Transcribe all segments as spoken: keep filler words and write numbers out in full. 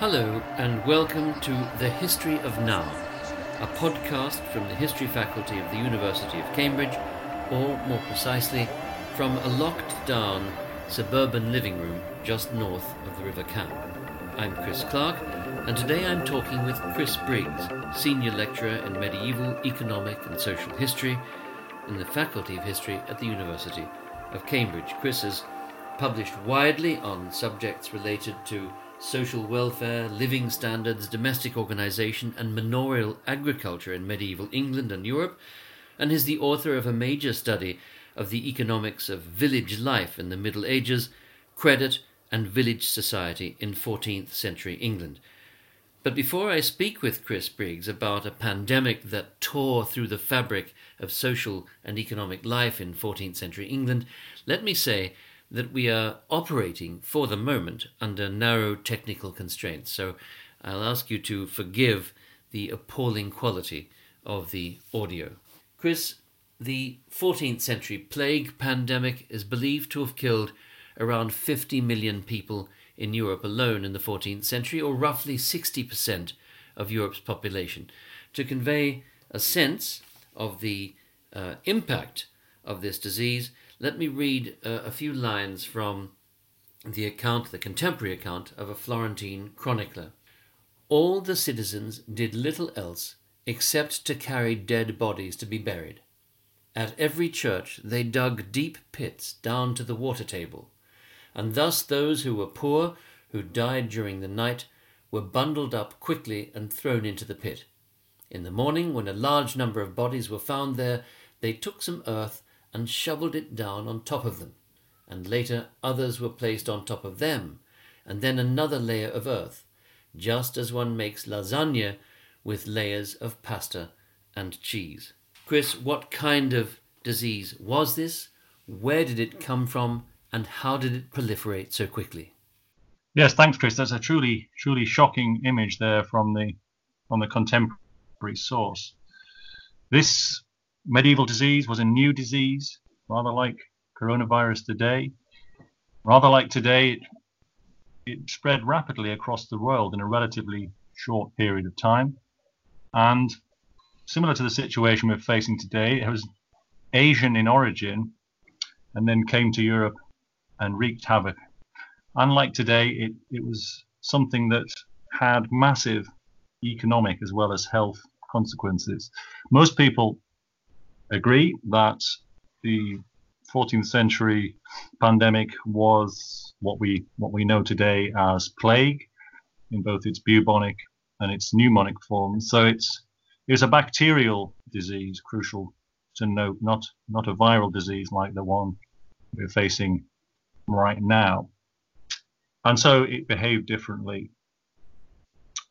Hello and welcome to The History of Now, a podcast from the History Faculty of the University of Cambridge, or more precisely, from a locked-down suburban living room just north of the River Cam. I'm Chris Clark, and today I'm talking with Chris Briggs, Senior Lecturer in Medieval Economic and Social History in the Faculty of History at the University of Cambridge. Chris has published widely on subjects related to social welfare, living standards, domestic organisation and manorial agriculture in medieval England and Europe, and is the author of a major study of the economics of village life in the Middle Ages, Credit and Village Society in fourteenth century England. But before I speak with Chris Briggs about a pandemic that tore through the fabric of social and economic life in fourteenth century England, let me say that we are operating for the moment under narrow technical constraints. So I'll ask you to forgive the appalling quality of the audio. Chris, the fourteenth century plague pandemic is believed to have killed around fifty million people in Europe alone in the fourteenth century, or roughly sixty percent of Europe's population. To convey a sense of the uh, impact of this disease, let me read uh, a few lines from the account, the contemporary account, of a Florentine chronicler. All the citizens did little else except to carry dead bodies to be buried. At every church they dug deep pits down to the water table, and thus those who were poor, who died during the night, were bundled up quickly and thrown into the pit. In the morning, when a large number of bodies were found there, they took some earth and shoveled it down on top of them, and later others were placed on top of them, and then another layer of earth, just as one makes lasagna with layers of pasta and cheese. Chris, what kind of disease was this? Where did it come from? And how did it proliferate so quickly? Yes, thanks, Chris. That's a truly, truly shocking image there from the from the contemporary source. This medieval disease was a new disease, rather like coronavirus today. Rather like today, it, it spread rapidly across the world in a relatively short period of time. And similar to the situation we're facing today, it was Asian in origin and then came to Europe and wreaked havoc. Unlike today, it, it was something that had massive economic as well as health consequences. Most people agree that the fourteenth century pandemic was what we what we know today as plague in both its bubonic and its pneumonic forms. So it's it's a bacterial disease, crucial to note, not not a viral disease like the one we're facing right now. And so it behaved differently,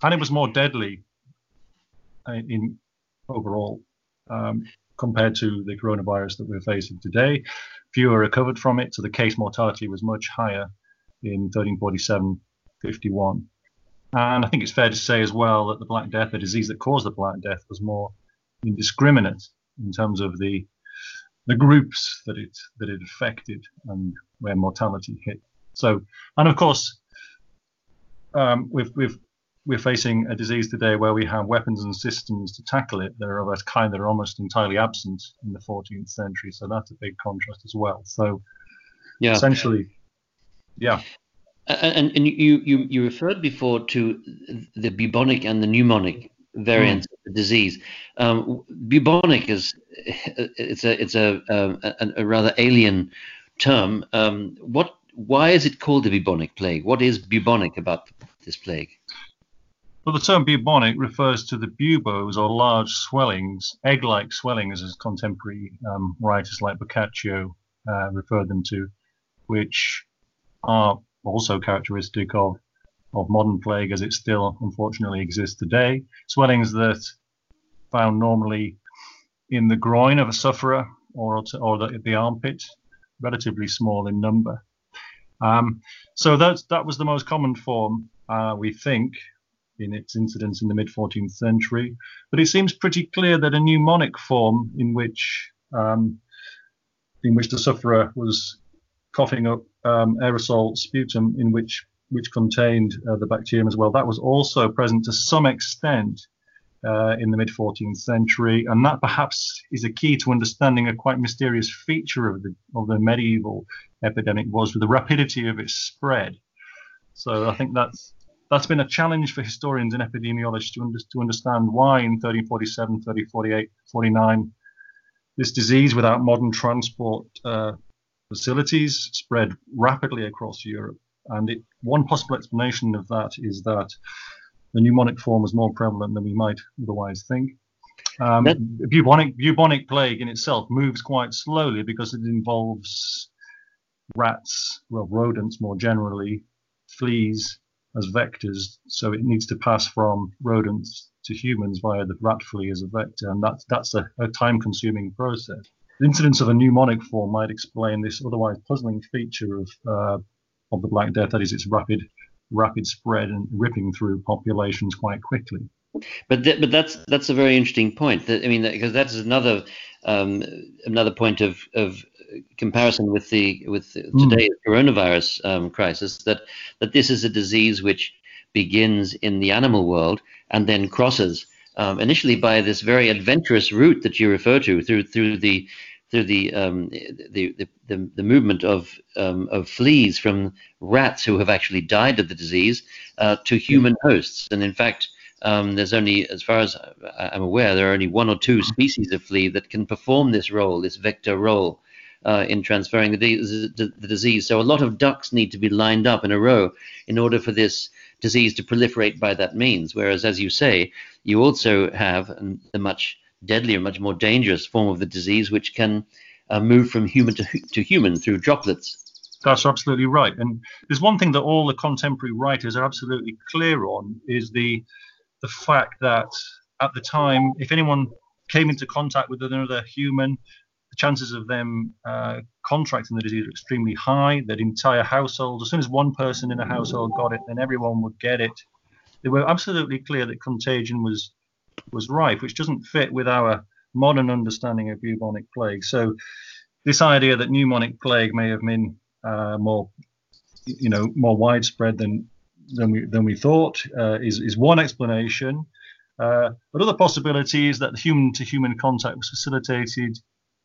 and it was more deadly in, in overall um, compared to the coronavirus that we're facing today. Fewer recovered from it, so the case mortality was much higher in thirteen forty-seven fifty-one. And I think it's fair to say as well that the Black Death, the disease that caused the Black Death, was more indiscriminate in terms of the the groups that it that it affected and where mortality hit. So, and of course, um, we've we've we're facing a disease today where we have weapons and systems to tackle it that are of a kind that are almost entirely absent in the fourteenth century. So that's a big contrast as well. So, yeah, essentially, yeah. And and you you you referred before to the bubonic and the pneumonic variants mm. of the disease. Um, bubonic is it's a it's a a, a rather alien term. Um, what why is it called the bubonic plague? What is bubonic about this plague? Well, the term bubonic refers to the buboes, or large swellings, egg-like swellings, as contemporary um, writers like Boccaccio uh, referred them to, which are also characteristic of, of modern plague as it still unfortunately exists today. Swellings that found normally in the groin of a sufferer or, or the, the armpit, relatively small in number. Um, so that, that was the most common form, uh, we think, in its incidence in the mid-fourteenth century. But it seems pretty clear that a pneumonic form in which um, in which the sufferer was coughing up um, aerosol sputum in which which contained uh, the bacterium as well, that was also present to some extent uh, in the mid fourteenth century, and that perhaps is a key to understanding a quite mysterious feature of the of the medieval epidemic, was the rapidity of its spread. So I think that's that's been a challenge for historians and epidemiologists to, under, to understand why in thirteen forty-seven, thirteen forty-eight, forty-nine, this disease without modern transport uh, facilities spread rapidly across Europe. And it, one possible explanation of that is that the pneumonic form was more prevalent than we might otherwise think. Um, that, bubonic, bubonic plague in itself moves quite slowly because it involves rats, well, rodents more generally, fleas as vectors, so it needs to pass from rodents to humans via the rat flea as a vector, and that's, that's a, a time-consuming process. The incidence of a pneumonic form might explain this otherwise puzzling feature of uh, of the Black Death, that is, its rapid rapid spread and ripping through populations quite quickly. But th- but that's that's a very interesting point. That, I mean, because that, that's another um, another point of of comparison with the with the, mm. today's coronavirus um, crisis. That that this is a disease which begins in the animal world and then crosses um, initially by this very adventurous route that you refer to through through the through the um, the, the the the movement of um, of fleas from rats who have actually died of the disease uh, to human hosts, and in fact. Um, there's only, as far as I'm aware, there are only one or two species of flea that can perform this role, this vector role, uh, in transferring the, de- the disease. So a lot of ducks need to be lined up in a row in order for this disease to proliferate by that means. Whereas, as you say, you also have the much deadlier, much more dangerous form of the disease, which can uh, move from human to, to human through droplets. That's absolutely right. And there's one thing that all the contemporary writers are absolutely clear on, is the the fact that at the time, if anyone came into contact with another human, the chances of them uh, contracting the disease are extremely high. That entire household, as soon as one person in a household got it, then everyone would get it. They were absolutely clear that contagion was was rife, which doesn't fit with our modern understanding of bubonic plague. So this idea that pneumonic plague may have been uh, more, you know, more widespread than than we than we thought uh, is is one explanation, uh, but other possibility is that the human to human contact was facilitated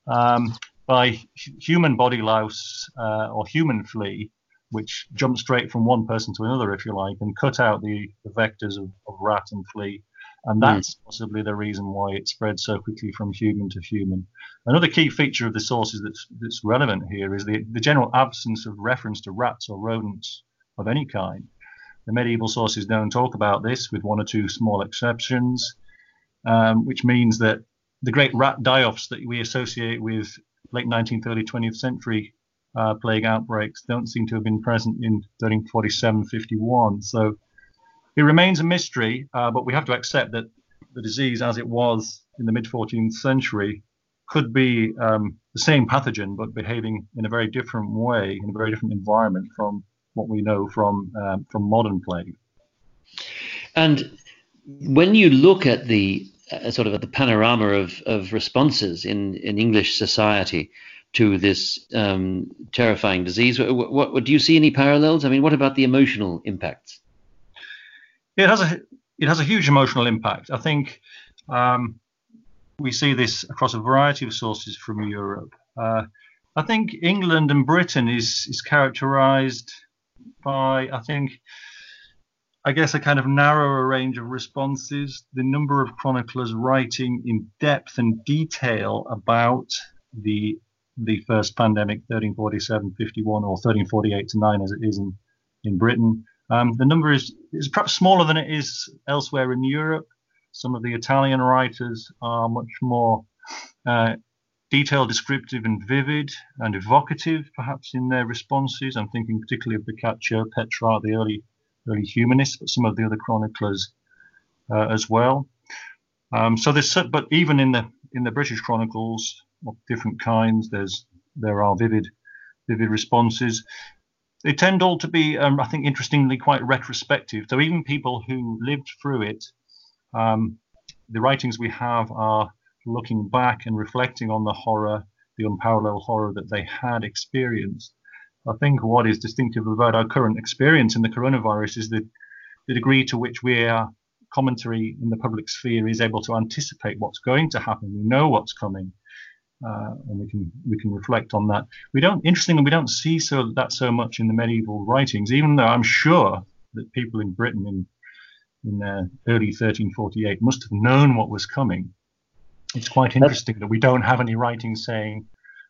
um, by h- human body louse uh, or human flea, which jumped straight from one person to another, if you like, and cut out the, the vectors of, of rat and flea, and that's mm. possibly the reason why it spread so quickly from human to human. Another key feature of the sources that's that's relevant here is the the general absence of reference to rats or rodents of any kind. The medieval sources don't talk about this, with one or two small exceptions, um, which means that the great rat die-offs that we associate with late nineteenth, early twentieth century uh, plague outbreaks don't seem to have been present in thirteen forty-seven fifty-one. So it remains a mystery, uh, but we have to accept that the disease as it was in the mid fourteenth century could be um, the same pathogen, but behaving in a very different way, in a very different environment from what we know from um, from modern plague. And when you look at the uh, sort of at the panorama of, of responses in, in English society to this um, terrifying disease, what, what do you see any parallels? I mean, what about the emotional impacts? It has a it has a huge emotional impact. I think um, we see this across a variety of sources from Europe. Uh, I think England and Britain is is characterized by, I think, I guess a kind of narrower range of responses. The number of chroniclers writing in depth and detail about the the first pandemic, thirteen forty-seven fifty-one, or thirteen forty-eight to nine as it is in, in Britain. Um, the number is, is perhaps smaller than it is elsewhere in Europe. Some of the Italian writers are much more uh, detailed, descriptive and vivid and evocative, perhaps, in their responses. I'm thinking particularly of Boccaccio, Petrarch, the early early humanists, but some of the other chroniclers uh, as well. Um, so there's, but even in the in the British chronicles of different kinds, there's there are vivid vivid responses. They tend all to be, um, I think, interestingly quite retrospective. So even people who lived through it, um, the writings we have are looking back and reflecting on the horror, the unparalleled horror that they had experienced. I think what is distinctive about our current experience in the coronavirus is the, the degree to which we're commentary in the public sphere is able to anticipate what's going to happen. We know what's coming, uh, and we can we can reflect on that. We don't, interestingly, we don't see so that so much in the medieval writings, even though I'm sure that people in Britain in in uh, early thirteen forty-eight must have known what was coming. It's quite interesting that we don't have any writing saying,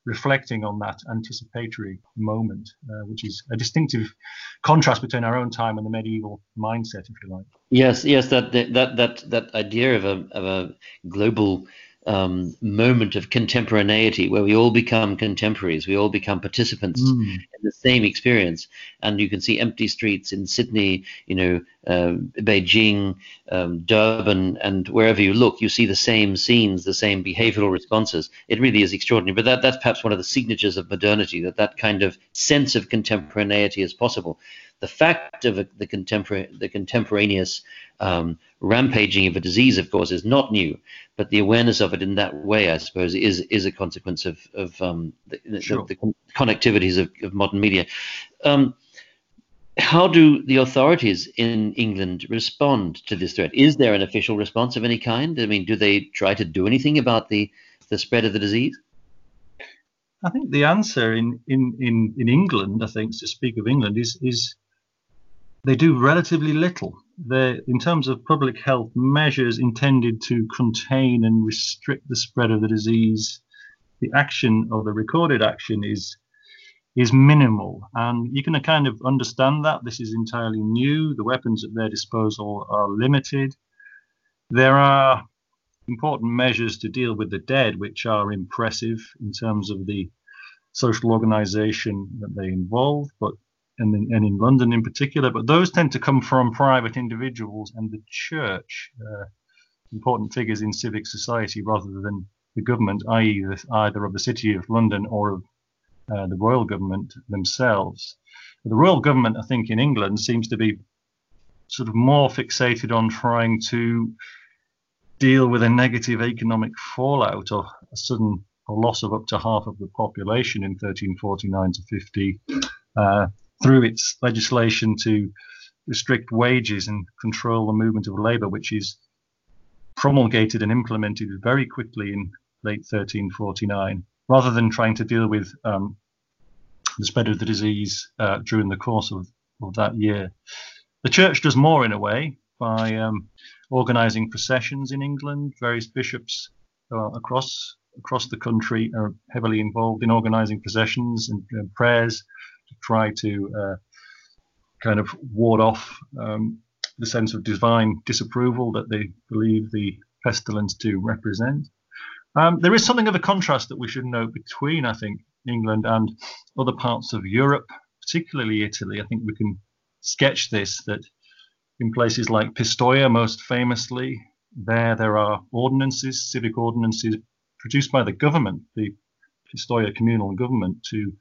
reflecting on that anticipatory moment, uh, which is a distinctive contrast between our own time and the medieval mindset, if you like. Yes, yes, that that that that idea of a of a global um, moment of contemporaneity, where we all become contemporaries, we all become participants mm. in the same experience. And you can see empty streets in Sydney, you know, uh, Beijing, um, Durban, and wherever you look, you see the same scenes, the same behavioural responses. It really is extraordinary. But that that's perhaps one of the signatures of modernity, that that kind of sense of contemporaneity is possible. The fact of the contemporary, the contemporaneous um, rampaging of a disease, of course, is not new, but the awareness of it in that way, I suppose, is is a consequence of of um, the, sure. the, the connectivities of, of modern media. Um, how do the authorities in England respond to this threat? Is there an official response of any kind? I mean, do they try to do anything about the the spread of the disease? I think the answer in in in, in England, I think, to speak of England, is is. They do relatively little. They're, in terms of public health measures intended to contain and restrict the spread of the disease, the action or the recorded action is is minimal. And you can kind of understand that. This is entirely new. The weapons at their disposal are limited. There are important measures to deal with the dead, which are impressive in terms of the social organisation that they involve, but and in, and in London in particular, but those tend to come from private individuals and the church, uh, important figures in civic society rather than the government, that is either of the City of London or of uh, the royal government themselves. The royal government, I think, in England seems to be sort of more fixated on trying to deal with a negative economic fallout or a sudden loss of up to half of the population in thirteen forty-nine to fifty, uh, through its legislation to restrict wages and control the movement of labour, which is promulgated and implemented very quickly in late thirteen forty-nine, rather than trying to deal with um, the spread of the disease uh, during the course of, of that year. The church does more in a way by um, organising processions in England. Various bishops uh, across, across the country are heavily involved in organising processions and, and prayers, to try to uh, kind of ward off um, the sense of divine disapproval that they believe the pestilence to represent. Um, there is something of a contrast that we should note between, I think, England and other parts of Europe, particularly Italy. I think we can sketch this, that in places like Pistoia, most famously, there there are ordinances, civic ordinances, produced by the government, the Pistoia communal government, to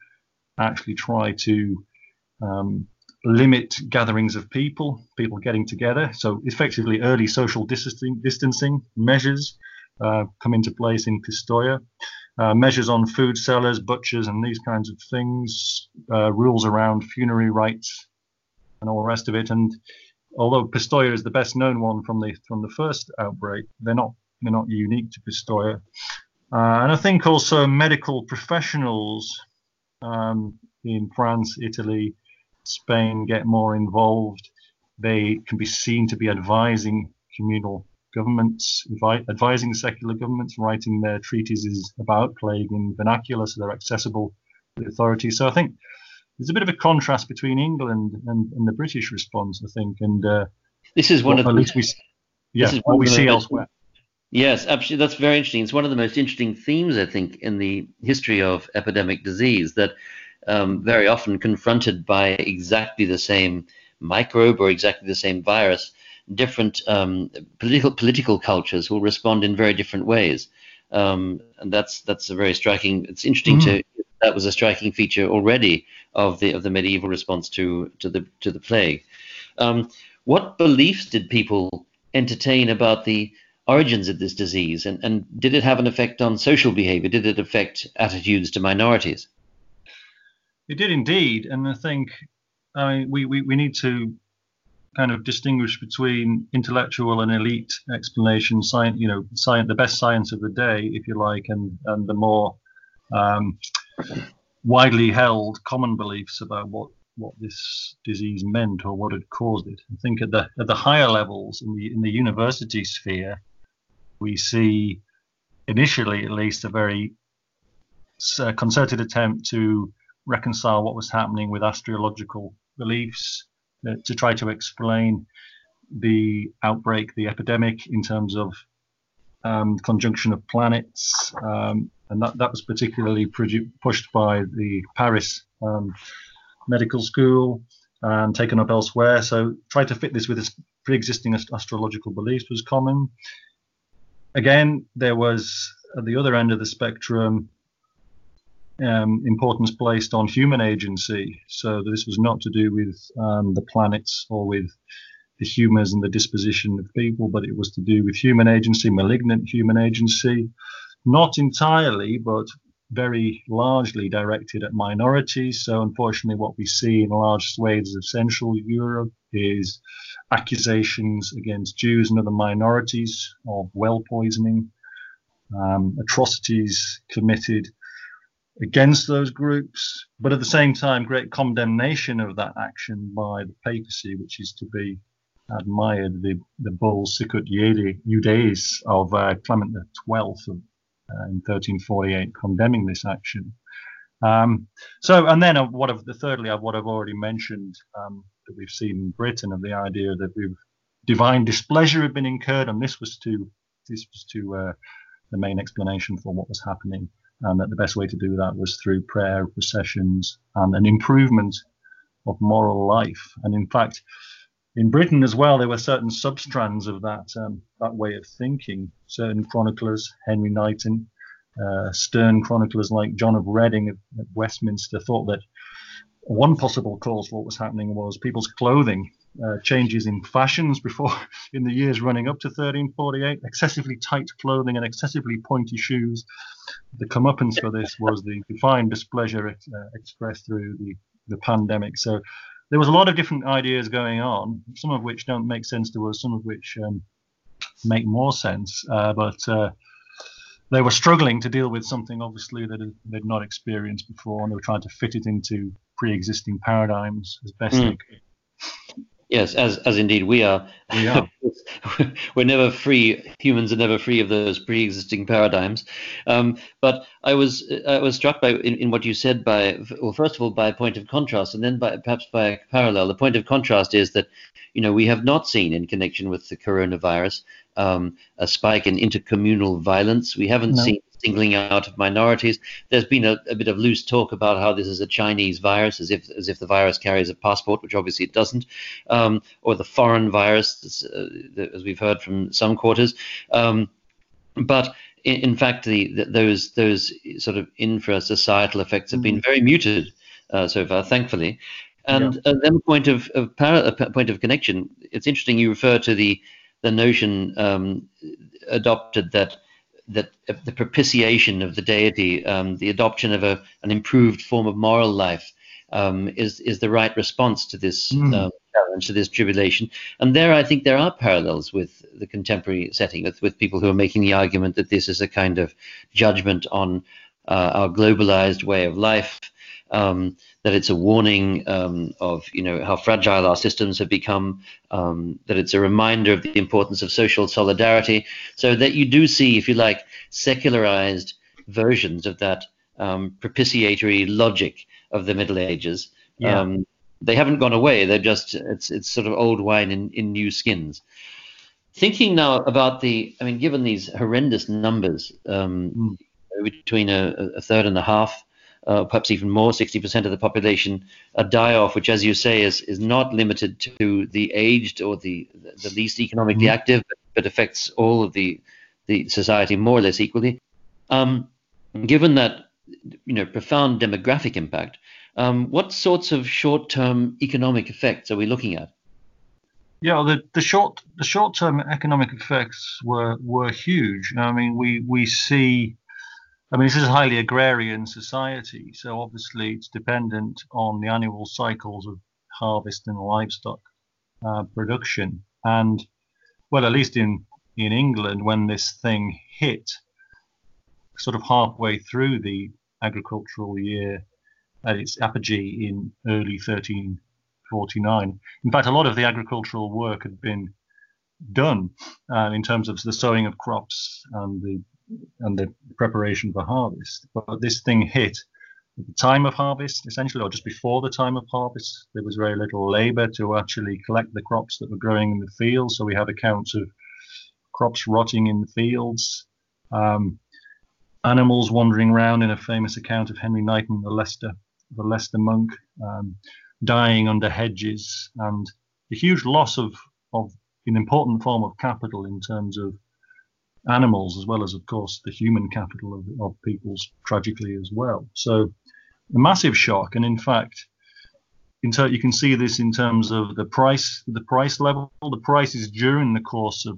actually try to um, limit gatherings of people, people getting together. So effectively early social distancing, distancing measures uh, come into place in Pistoia. Uh, measures on food sellers, butchers and these kinds of things, uh, rules around funerary rites and all the rest of it. And although Pistoia is the best known one from the from the first outbreak, they're not, they're not unique to Pistoia. Uh, and I think also medical professionals Um, in France, Italy, Spain get more involved. They can be seen to be advising communal governments, advi- advising secular governments, writing their treatises about plague in vernacular, so they're accessible to the authorities. So I think there's a bit of a contrast between England and, and the British response, I think. And uh, this is one what, of at the, least we, yeah, this is what we see elsewhere. Yes, absolutely. That's very interesting. It's one of the most interesting themes, I think, in the history of epidemic disease, that um, very often confronted by exactly the same microbe or exactly the same virus, different um, political political cultures will respond in very different ways. Um, and that's that's a very striking. It's interesting mm. to that was a striking feature already of the of the medieval response to to the to the plague. Um, what beliefs did people entertain about the origins of this disease, and, and did it have an effect on social behavior? Did it affect attitudes to minorities? It did indeed, and I think I, we, we, we need to kind of distinguish between intellectual and elite explanation, science, you know, science, the best science of the day, if you like, and, and the more um, widely held common beliefs about what, what this disease meant or what had caused it. I think at the at the higher levels in the in the university sphere, we see initially, at least, a very concerted attempt to reconcile what was happening with astrological beliefs, uh, to try to explain the outbreak, the epidemic, in terms of um, conjunction of planets, um, and that, that was particularly produ- pushed by the Paris um, medical school and taken up elsewhere. So try to fit this with this pre-existing ast- astrological beliefs was common. Again, there was, at the other end of the spectrum, Um, importance placed on human agency. So this was not to do with um, the planets or with the humours and the disposition of people, but it was to do with human agency, malignant human agency, not entirely, but very largely directed at minorities. So unfortunately, what we see in large swathes of Central Europe is accusations against Jews and other minorities of well poisoning, um, atrocities committed against those groups, but at the same time, great condemnation of that action by the papacy, which is to be admired. The, the bull Sicut Judaeis of uh, Clement the twelfth of, uh, in thirteen forty-eight, condemning this action. Um, so, and then what of the thirdly of what I've already mentioned um, that we've seen in Britain, of the idea that we've, divine displeasure had been incurred, and this was to this was to uh, the main explanation for what was happening. And that the best way to do that was through prayer, processions, and an improvement of moral life. And in fact, in Britain as well, there were certain substrands of that um, that way of thinking. Certain chroniclers, Henry Knighton, uh, stern chroniclers like John of Reading at Westminster, thought that one possible cause for what was happening was people's clothing, uh, changes in fashions before in the years running up to thirteen forty-eight, excessively tight clothing and excessively pointy shoes. The comeuppance for this was the divine displeasure ex- uh, expressed through the, the pandemic. So there was a lot of different ideas going on, some of which don't make sense to us, some of which um, make more sense, uh, but uh, they were struggling to deal with something, obviously, that they'd not experienced before, and they were trying to fit it into pre-existing paradigms as best mm. they could. Yes, as as indeed we are. We are. We're never free. Humans are never free of those pre-existing paradigms. Um, but I was I was struck by in, in what you said by well, first of all, by a point of contrast, and then by perhaps by a parallel. The point of contrast is that, you know, we have not seen in connection with the coronavirus um, a spike in intercommunal violence. We haven't no. seen singling out of minorities. There's been a, a bit of loose talk about how this is a Chinese virus, as if as if the virus carries a passport, which obviously it doesn't, um, or the foreign virus, uh, as we've heard from some quarters. Um, but in, in fact, the, the, those those sort of infra-societal effects have been very muted uh, so far, thankfully. And yeah. uh, then point of, of para- point of connection. It's interesting you refer to the the notion um, adopted that. that the propitiation of the deity, um, the adoption of a, an improved form of moral life um, is, is the right response to this mm. um, challenge, to this tribulation. And there, I think there are parallels with the contemporary setting, with, with people who are making the argument that this is a kind of judgment on uh, our globalized way of life, um, that it's a warning um, of, you know, how fragile our systems have become, um, that it's a reminder of the importance of social solidarity, so that you do see, if you like, secularized versions of that um, propitiatory logic of the Middle Ages. Yeah. Um, they haven't gone away. They're just, it's it's sort of old wine in, in new skins. Thinking now about the, I mean, given these horrendous numbers, um, mm. between a, a third and a half, Uh, perhaps even more, sixty percent of the population, a die-off, which, as you say, is is not limited to the aged or the the least economically mm-hmm. active, but affects all of the the society more or less equally. Um, given that, you know, profound demographic impact, um, what sorts of short-term economic effects are we looking at? Yeah, well, the the short the short-term economic effects were were huge. I mean, we we see. I mean, this is a highly agrarian society, so obviously it's dependent on the annual cycles of harvest and livestock uh, production. And, well, at least in, in England, when this thing hit, sort of halfway through the agricultural year at its apogee in early thirteen forty-nine. In fact, a lot of the agricultural work had been done uh, in terms of the sowing of crops and the and the preparation for harvest. But this thing hit at the time of harvest, essentially, or just before the time of harvest. There was very little labour to actually collect the crops that were growing in the fields. So we have accounts of crops rotting in the fields, um, animals wandering around in a famous account of Henry Knighton, the Leicester, the Leicester monk, um, dying under hedges, and a huge loss of, of an important form of capital in terms of animals, as well as, of course, the human capital of, of peoples, tragically as well. So a massive shock. And in fact, in ter- you can see this in terms of the price, the price level. The prices during the course of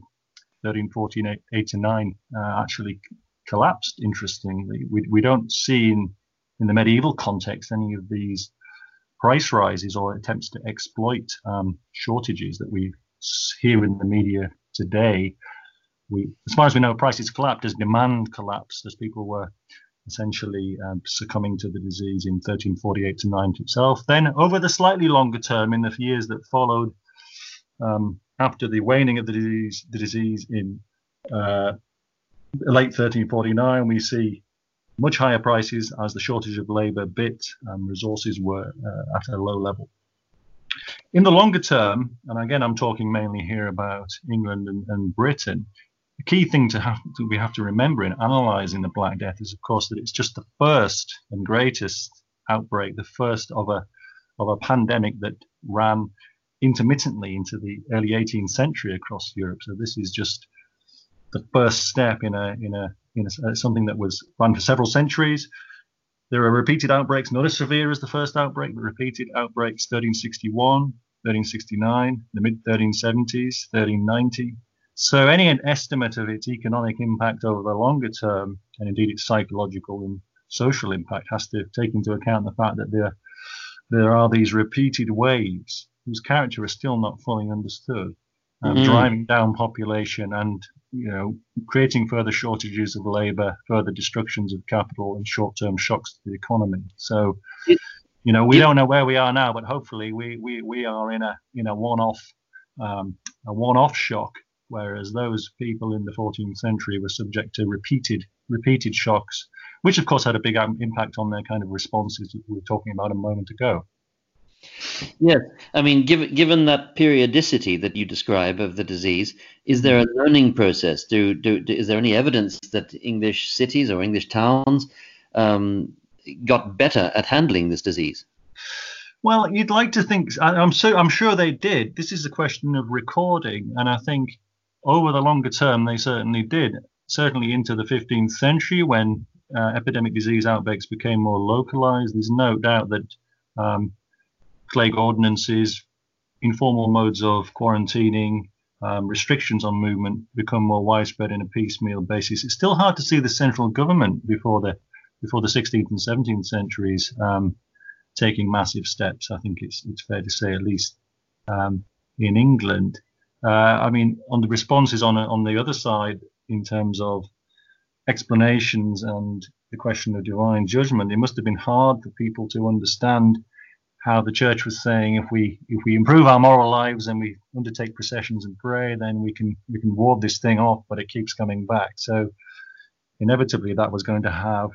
thirteen fourteen, eight to nine uh, actually collapsed, interestingly. We, we don't see in, in the medieval context any of these price rises or attempts to exploit um, shortages that we hear in the media today. We, as far as we know, prices collapsed as demand collapsed, as people were essentially um, succumbing to the disease in thirteen forty-eight to nine itself. Then, over the slightly longer term, in the years that followed, um, after the waning of the disease, the disease in uh, late thirteen forty-nine, we see much higher prices as the shortage of labour bit and resources were uh, at a low level. In the longer term, and again, I'm talking mainly here about England and, and Britain. The key thing to have to, we have to remember in analysing the Black Death is, of course, that it's just the first and greatest outbreak, the first of a of a pandemic that ran intermittently into the early eighteenth century across Europe. So this is just the first step in a in a in a, something that was run for several centuries. There are repeated outbreaks, not as severe as the first outbreak, but repeated outbreaks: thirteen sixty-one, thirteen sixty-nine, the mid-thirteen seventies, thirteen ninety. So any estimate of its economic impact over the longer term, and indeed its psychological and social impact, has to take into account the fact that there, there are these repeated waves whose character is still not fully understood, um, mm. driving down population and, you know, creating further shortages of labour, further destructions of capital, and short-term shocks to the economy. So, you know, we don't know where we are now, but hopefully we we, we are in a in a one-off um, a one-off shock, whereas those people in the fourteenth century were subject to repeated repeated shocks, which of course had a big impact on their kind of responses that we were talking about a moment ago. Yes, I mean, given given that periodicity that you describe of the disease, is there a learning process? Do, do, do is there any evidence that English cities or English towns um, got better at handling this disease? Well, you'd like to think. I, I'm so I'm sure they did. This is a question of recording, and I think over the longer term they certainly did. Certainly into the fifteenth century, when uh, epidemic disease outbreaks became more localized, there's no doubt that. Um, Plague ordinances, informal modes of quarantining, um, restrictions on movement become more widespread in a piecemeal basis. It's still hard to see the central government before the before the sixteenth and seventeenth centuries um, taking massive steps. I think it's it's fair to say, at least um, in England. Uh, I mean, on the responses on on the other side, in terms of explanations and the question of divine judgment, it must have been hard for people to understand how the church was saying, if we if we improve our moral lives and we undertake processions and pray, then we can we can ward this thing off, but it keeps coming back. So inevitably that was going to have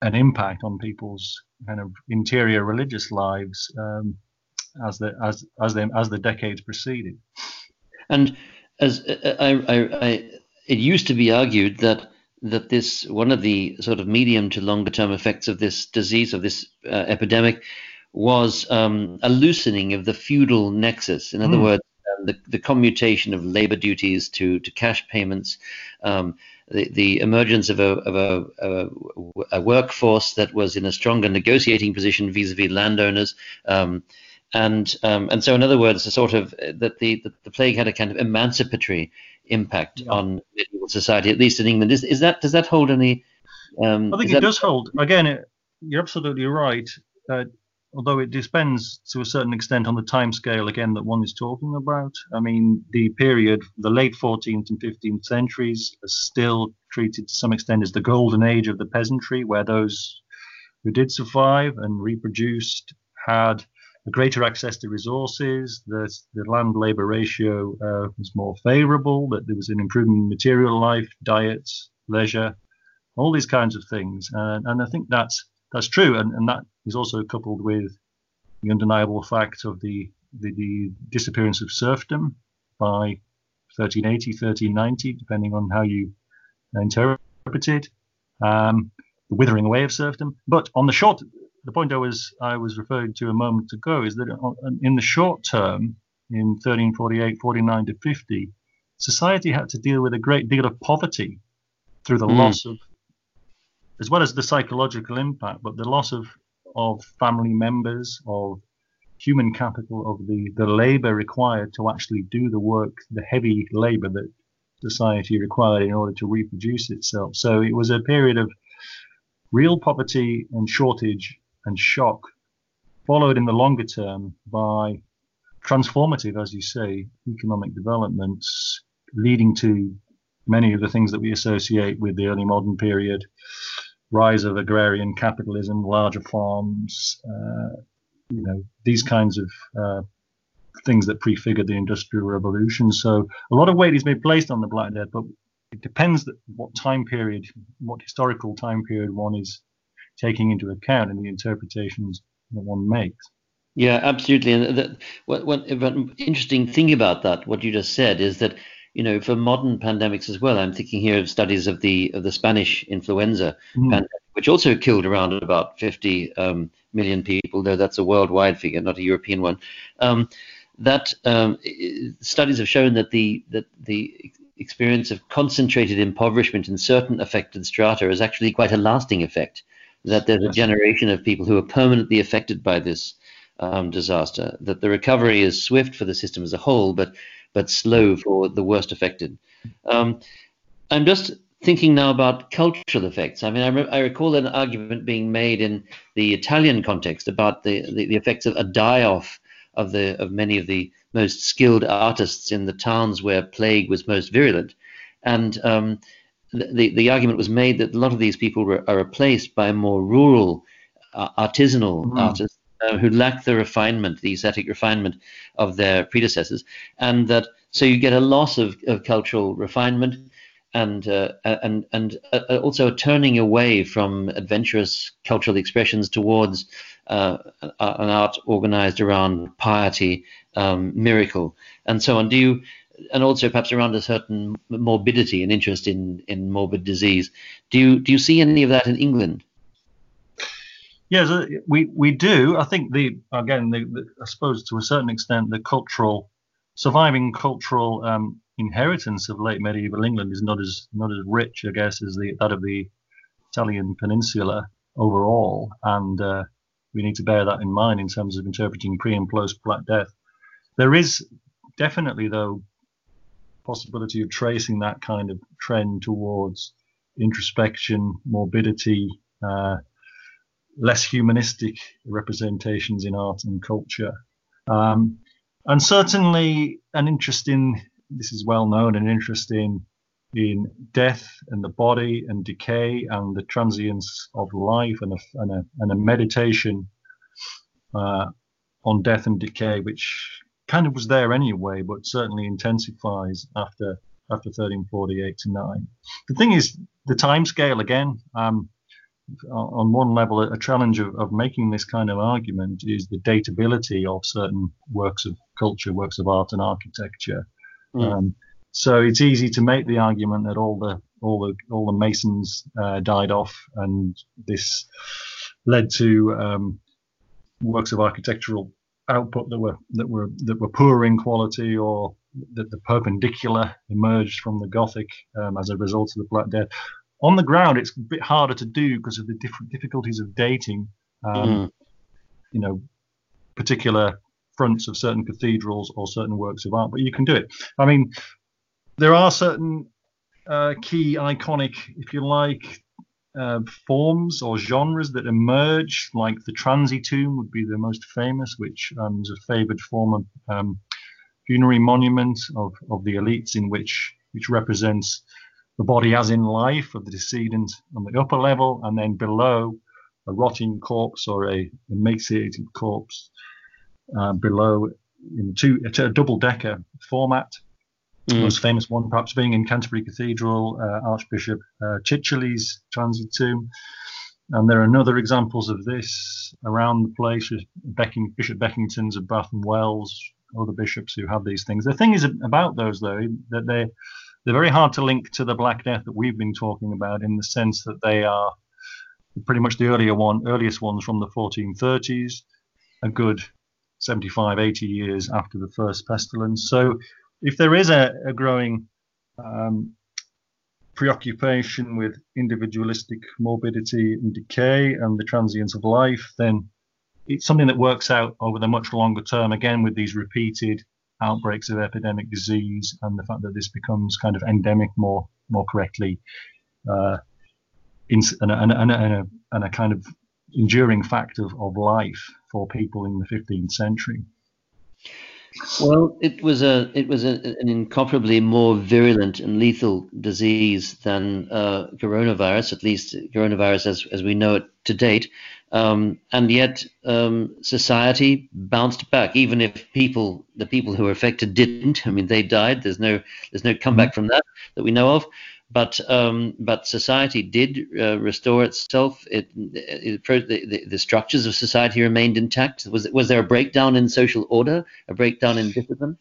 an impact on people's kind of interior religious lives um, as the as as the as the decades proceeded. And as I, I, I it used to be argued that that this one of the sort of medium to longer term effects of this disease, of this uh, epidemic, was um, a loosening of the feudal nexus. In other mm. words, um, the, the commutation of labor duties to, to cash payments, um, the, the emergence of, a, of a, a, a workforce that was in a stronger negotiating position vis-a-vis landowners. Um, and um, and so, in other words, the sort of that the, the, the plague had a kind of emancipatory impact yeah. on medieval society, at least in England. Is, is that, does that hold any Um, I think it that... does hold. Again, it, you're absolutely right, uh, although it depends to a certain extent on the time scale, again, that one is talking about. I mean, the period, the late fourteenth and fifteenth centuries, are still treated to some extent as the golden age of the peasantry, where those who did survive and reproduced had a greater access to resources, that the land labor ratio uh, was more favorable, that there was an improvement in material life, diet, leisure, all these kinds of things. Uh, and I think that's that's true. And, and that is also coupled with the undeniable fact of the, the, the disappearance of serfdom by thirteen eighty, thirteen ninety, depending on how you interpret it, um, the withering away of serfdom. But on the short, the point I was I was referring to a moment ago is that in the short term, in thirteen forty-eight, forty-nine to fifty, society had to deal with a great deal of poverty through the mm. loss of, as well as the psychological impact, but the loss of, of family members, of human capital, of the, the labor required to actually do the work, the heavy labor that society required in order to reproduce itself. So it was a period of real poverty and shortage and shock, followed in the longer term by transformative, as you say, economic developments, leading to many of the things that we associate with the early modern period: rise of agrarian capitalism, larger farms, uh, you know, these kinds of uh, things that prefigured the Industrial Revolution. So a lot of weight has been placed on the Black Death, but it depends what time period, what historical time period one is taking into account in the interpretations that one makes. Yeah, absolutely. And the, what, what, what interesting thing about that, what you just said, is that, you know, for modern pandemics as well, I'm thinking here of studies of the of the Spanish influenza, mm. pandemic, which also killed around about fifty um, million people, though that's a worldwide figure, not a European one. Um, that um, studies have shown that the that the experience of concentrated impoverishment in certain affected strata is actually quite a lasting effect, that there's a generation of people who are permanently affected by this um, disaster, that the recovery is swift for the system as a whole, but but slow for the worst affected. Um, I'm just thinking now about cultural effects. I mean, I, re- I recall an argument being made in the Italian context about the, the, the effects of a die-off of the of many of the most skilled artists in the towns where plague was most virulent. And um, the, the argument was made that a lot of these people were, are replaced by more rural, uh, artisanal mm. artists uh, who lack the refinement, the aesthetic refinement of their predecessors. And that so you get a loss of, of cultural refinement and uh, and and uh, also a turning away from adventurous cultural expressions towards uh, an art organized around piety, um, miracle, and so on. Do you, and also perhaps around a certain morbidity and interest in, in morbid disease. Do you do you see any of that in England? Yes, we we do. I think the again, the, the, I suppose to a certain extent, the cultural surviving cultural. Um, inheritance of late medieval England is not as not as rich, I guess, as the that of the Italian peninsula overall, and uh, we need to bear that in mind in terms of interpreting pre and post Black Death. There is definitely, though, possibility of tracing that kind of trend towards introspection, morbidity, uh, less humanistic representations in art and culture, um, and certainly an interest in. This is well known, an interest in, in death and the body and decay and the transience of life, and a, and a, and a meditation uh, on death and decay, which kind of was there anyway, but certainly intensifies after after thirteen forty-eight to nine. The thing is, the time scale again. Um, on one level, a challenge of, of making this kind of argument is the datability of certain works of culture, works of art and architecture. Mm. Um, so it's easy to make the argument that all the all the all the masons uh, died off, and this led to um, works of architectural output that were that were that were poor in quality, or that the perpendicular emerged from the Gothic um, as a result of the Black Death. On the ground, it's a bit harder to do because of the different difficulties of dating. Um, mm. You know, particular. Fronts of certain cathedrals or certain works of art, but you can do it. I mean, there are certain uh, key iconic, if you like, uh, forms or genres that emerge, like the transi tomb would be the most famous, which um, is a favoured form of um, funerary monument of, of the elites, in which which represents the body as in life of the decedent on the upper level, and then below a rotting corpse or a emaciated corpse uh, below in two a double-decker format. Mm. The most famous one perhaps being in Canterbury Cathedral, uh, Archbishop uh, Chichely's transit tomb. And there are another examples of this around the place, Becking, Bishop Beckington's of Bath and Wells, other bishops who have these things. The thing is about those, though, that they, they're very hard to link to the Black Death that we've been talking about, in the sense that they are pretty much the earlier one, earliest ones from the fourteen thirties, a good seventy-five, eighty years after the first pestilence. So if there is a, a growing um, preoccupation with individualistic morbidity and decay and the transience of life, then it's something that works out over the much longer term, again, with these repeated outbreaks of epidemic disease and the fact that this becomes kind of endemic more more correctly uh, in, and, a, and, a, and, a, and a kind of enduring fact of, of life for people in the fifteenth century. Well, it was a it was a, an incomparably more virulent and lethal disease than uh, coronavirus, at least coronavirus as as we know it to date. Um, and yet, um, society bounced back, even if people the people who were affected didn't. I mean, they died. There's no there's no comeback from that that we know of. But um, but society did uh, restore itself. It, it, it the, the, the structures of society remained intact. Was was there a breakdown in social order, a breakdown in discipline?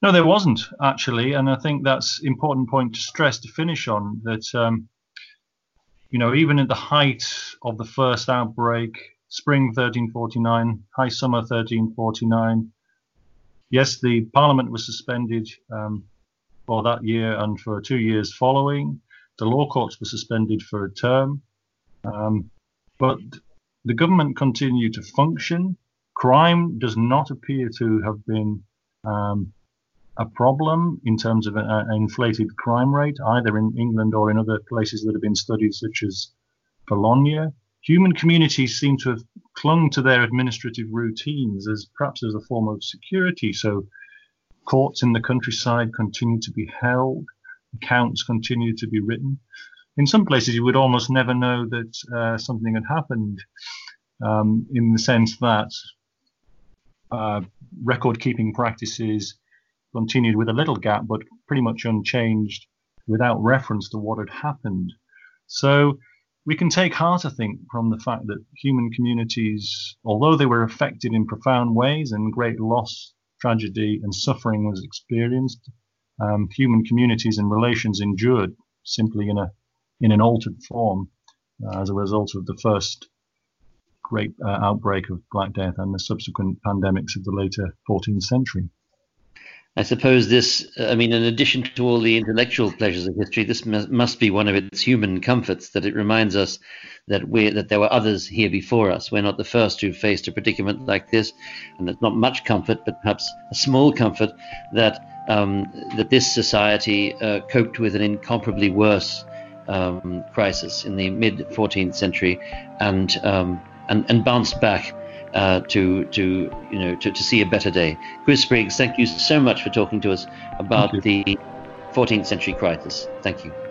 No, there wasn't, actually, and I think that's an important point to stress, to finish on. That um, you know, even at the height of the first outbreak, spring thirteen forty-nine, high summer thirteen forty-nine. Yes, the Parliament was suspended. Um, For that year and for two years following. The law courts were suspended for a term, um, but the government continued to function. Crime does not appear to have been um, a problem in terms of an inflated crime rate, either in England or in other places that have been studied, such as Bologna. Human communities seem to have clung to their administrative routines as perhaps as a form of security. So courts in the countryside continue to be held, accounts continue to be written. In some places, you would almost never know that uh, something had happened, um, in the sense that uh, record-keeping practices continued with a little gap, but pretty much unchanged without reference to what had happened. So we can take heart, I think, from the fact that human communities, although they were affected in profound ways and great loss, tragedy and suffering was experienced, um, human communities and relations endured, simply in a in an altered form uh, as a result of the first great uh, outbreak of Black Death and the subsequent pandemics of the later fourteenth century. I suppose this, I mean, in addition to all the intellectual pleasures of history, this must be one of its human comforts, that it reminds us that we that there were others here before us. We're not the first who faced a predicament like this, and it's not much comfort, but perhaps a small comfort that um, that this society uh, coped with an incomparably worse um, crisis in the mid fourteenth century, and um, and and bounced back. Uh, to to you know to, to see a better day. Chris Briggs, thank you so much for talking to us about the fourteenth century crisis. Thank you.